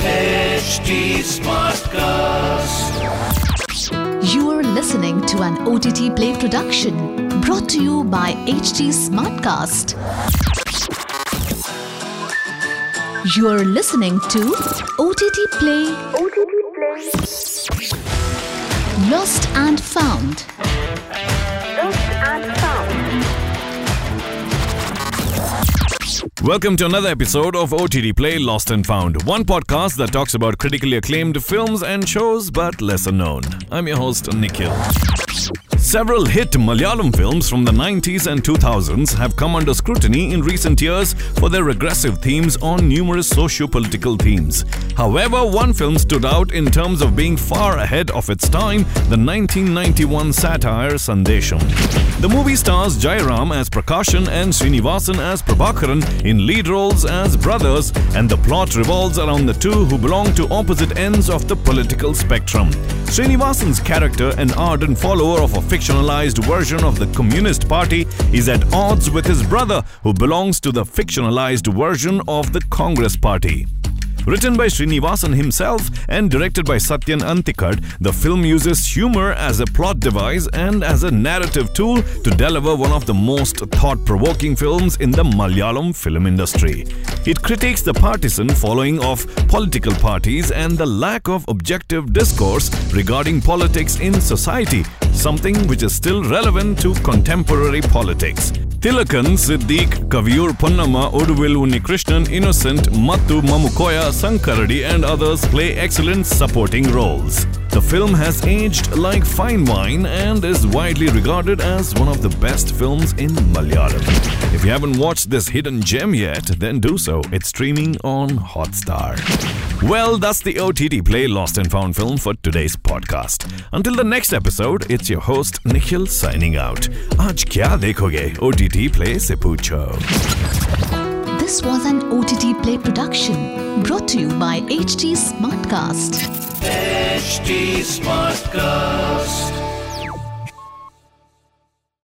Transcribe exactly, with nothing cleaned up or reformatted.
H T Smartcast. You are listening to an O T T Play production brought to you by H T Smartcast. You are listening to O T T Play. O T T Play. Lost and Found. Welcome to another episode of O T T Play Lost and Found, one podcast that talks about critically acclaimed films and shows but lesser known. I'm your host, Nikhil. Several hit Malayalam films from the nineties and two thousands have come under scrutiny in recent years for their aggressive themes on numerous socio-political themes. However, one film stood out in terms of being far ahead of its time, the nineteen ninety-one satire Sandesham. The movie stars Jayaram as Prakashan and Sreenivasan as Prabhakaran in lead roles as brothers, and the plot revolves around the two who belong to opposite ends of the political spectrum. Sreenivasan's character, an ardent follower of a fictionalized version of the Communist Party, is at odds with his brother, who belongs to the fictionalized version of the Congress Party. Written by Sreenivasan himself and directed by Sathyan Anthikad, the film uses humor as a plot device and as a narrative tool to deliver one of the most thought-provoking films in the Malayalam film industry. It critiques the partisan following of political parties and the lack of objective discourse regarding politics in society, something which is still relevant to contemporary politics. Thilakan, Siddique, Kaviyoor Ponnama, Oduvil Unnikrishnan, Innocent, Mathu, Mamukoya, Sankaradi and others play excellent supporting roles. The film has aged like fine wine and is widely regarded as one of the best films in Malayalam. If you haven't watched this hidden gem yet, then do so. It's streaming on Hotstar. Well, that's the O T T Play Lost and Found film for today's podcast. Until the next episode, it's your host Nikhil signing out. Aaj kya dekhoge? O T T Play se poocho. This was an O T T Play production brought to you by H T Smartcast. H T Smartcast.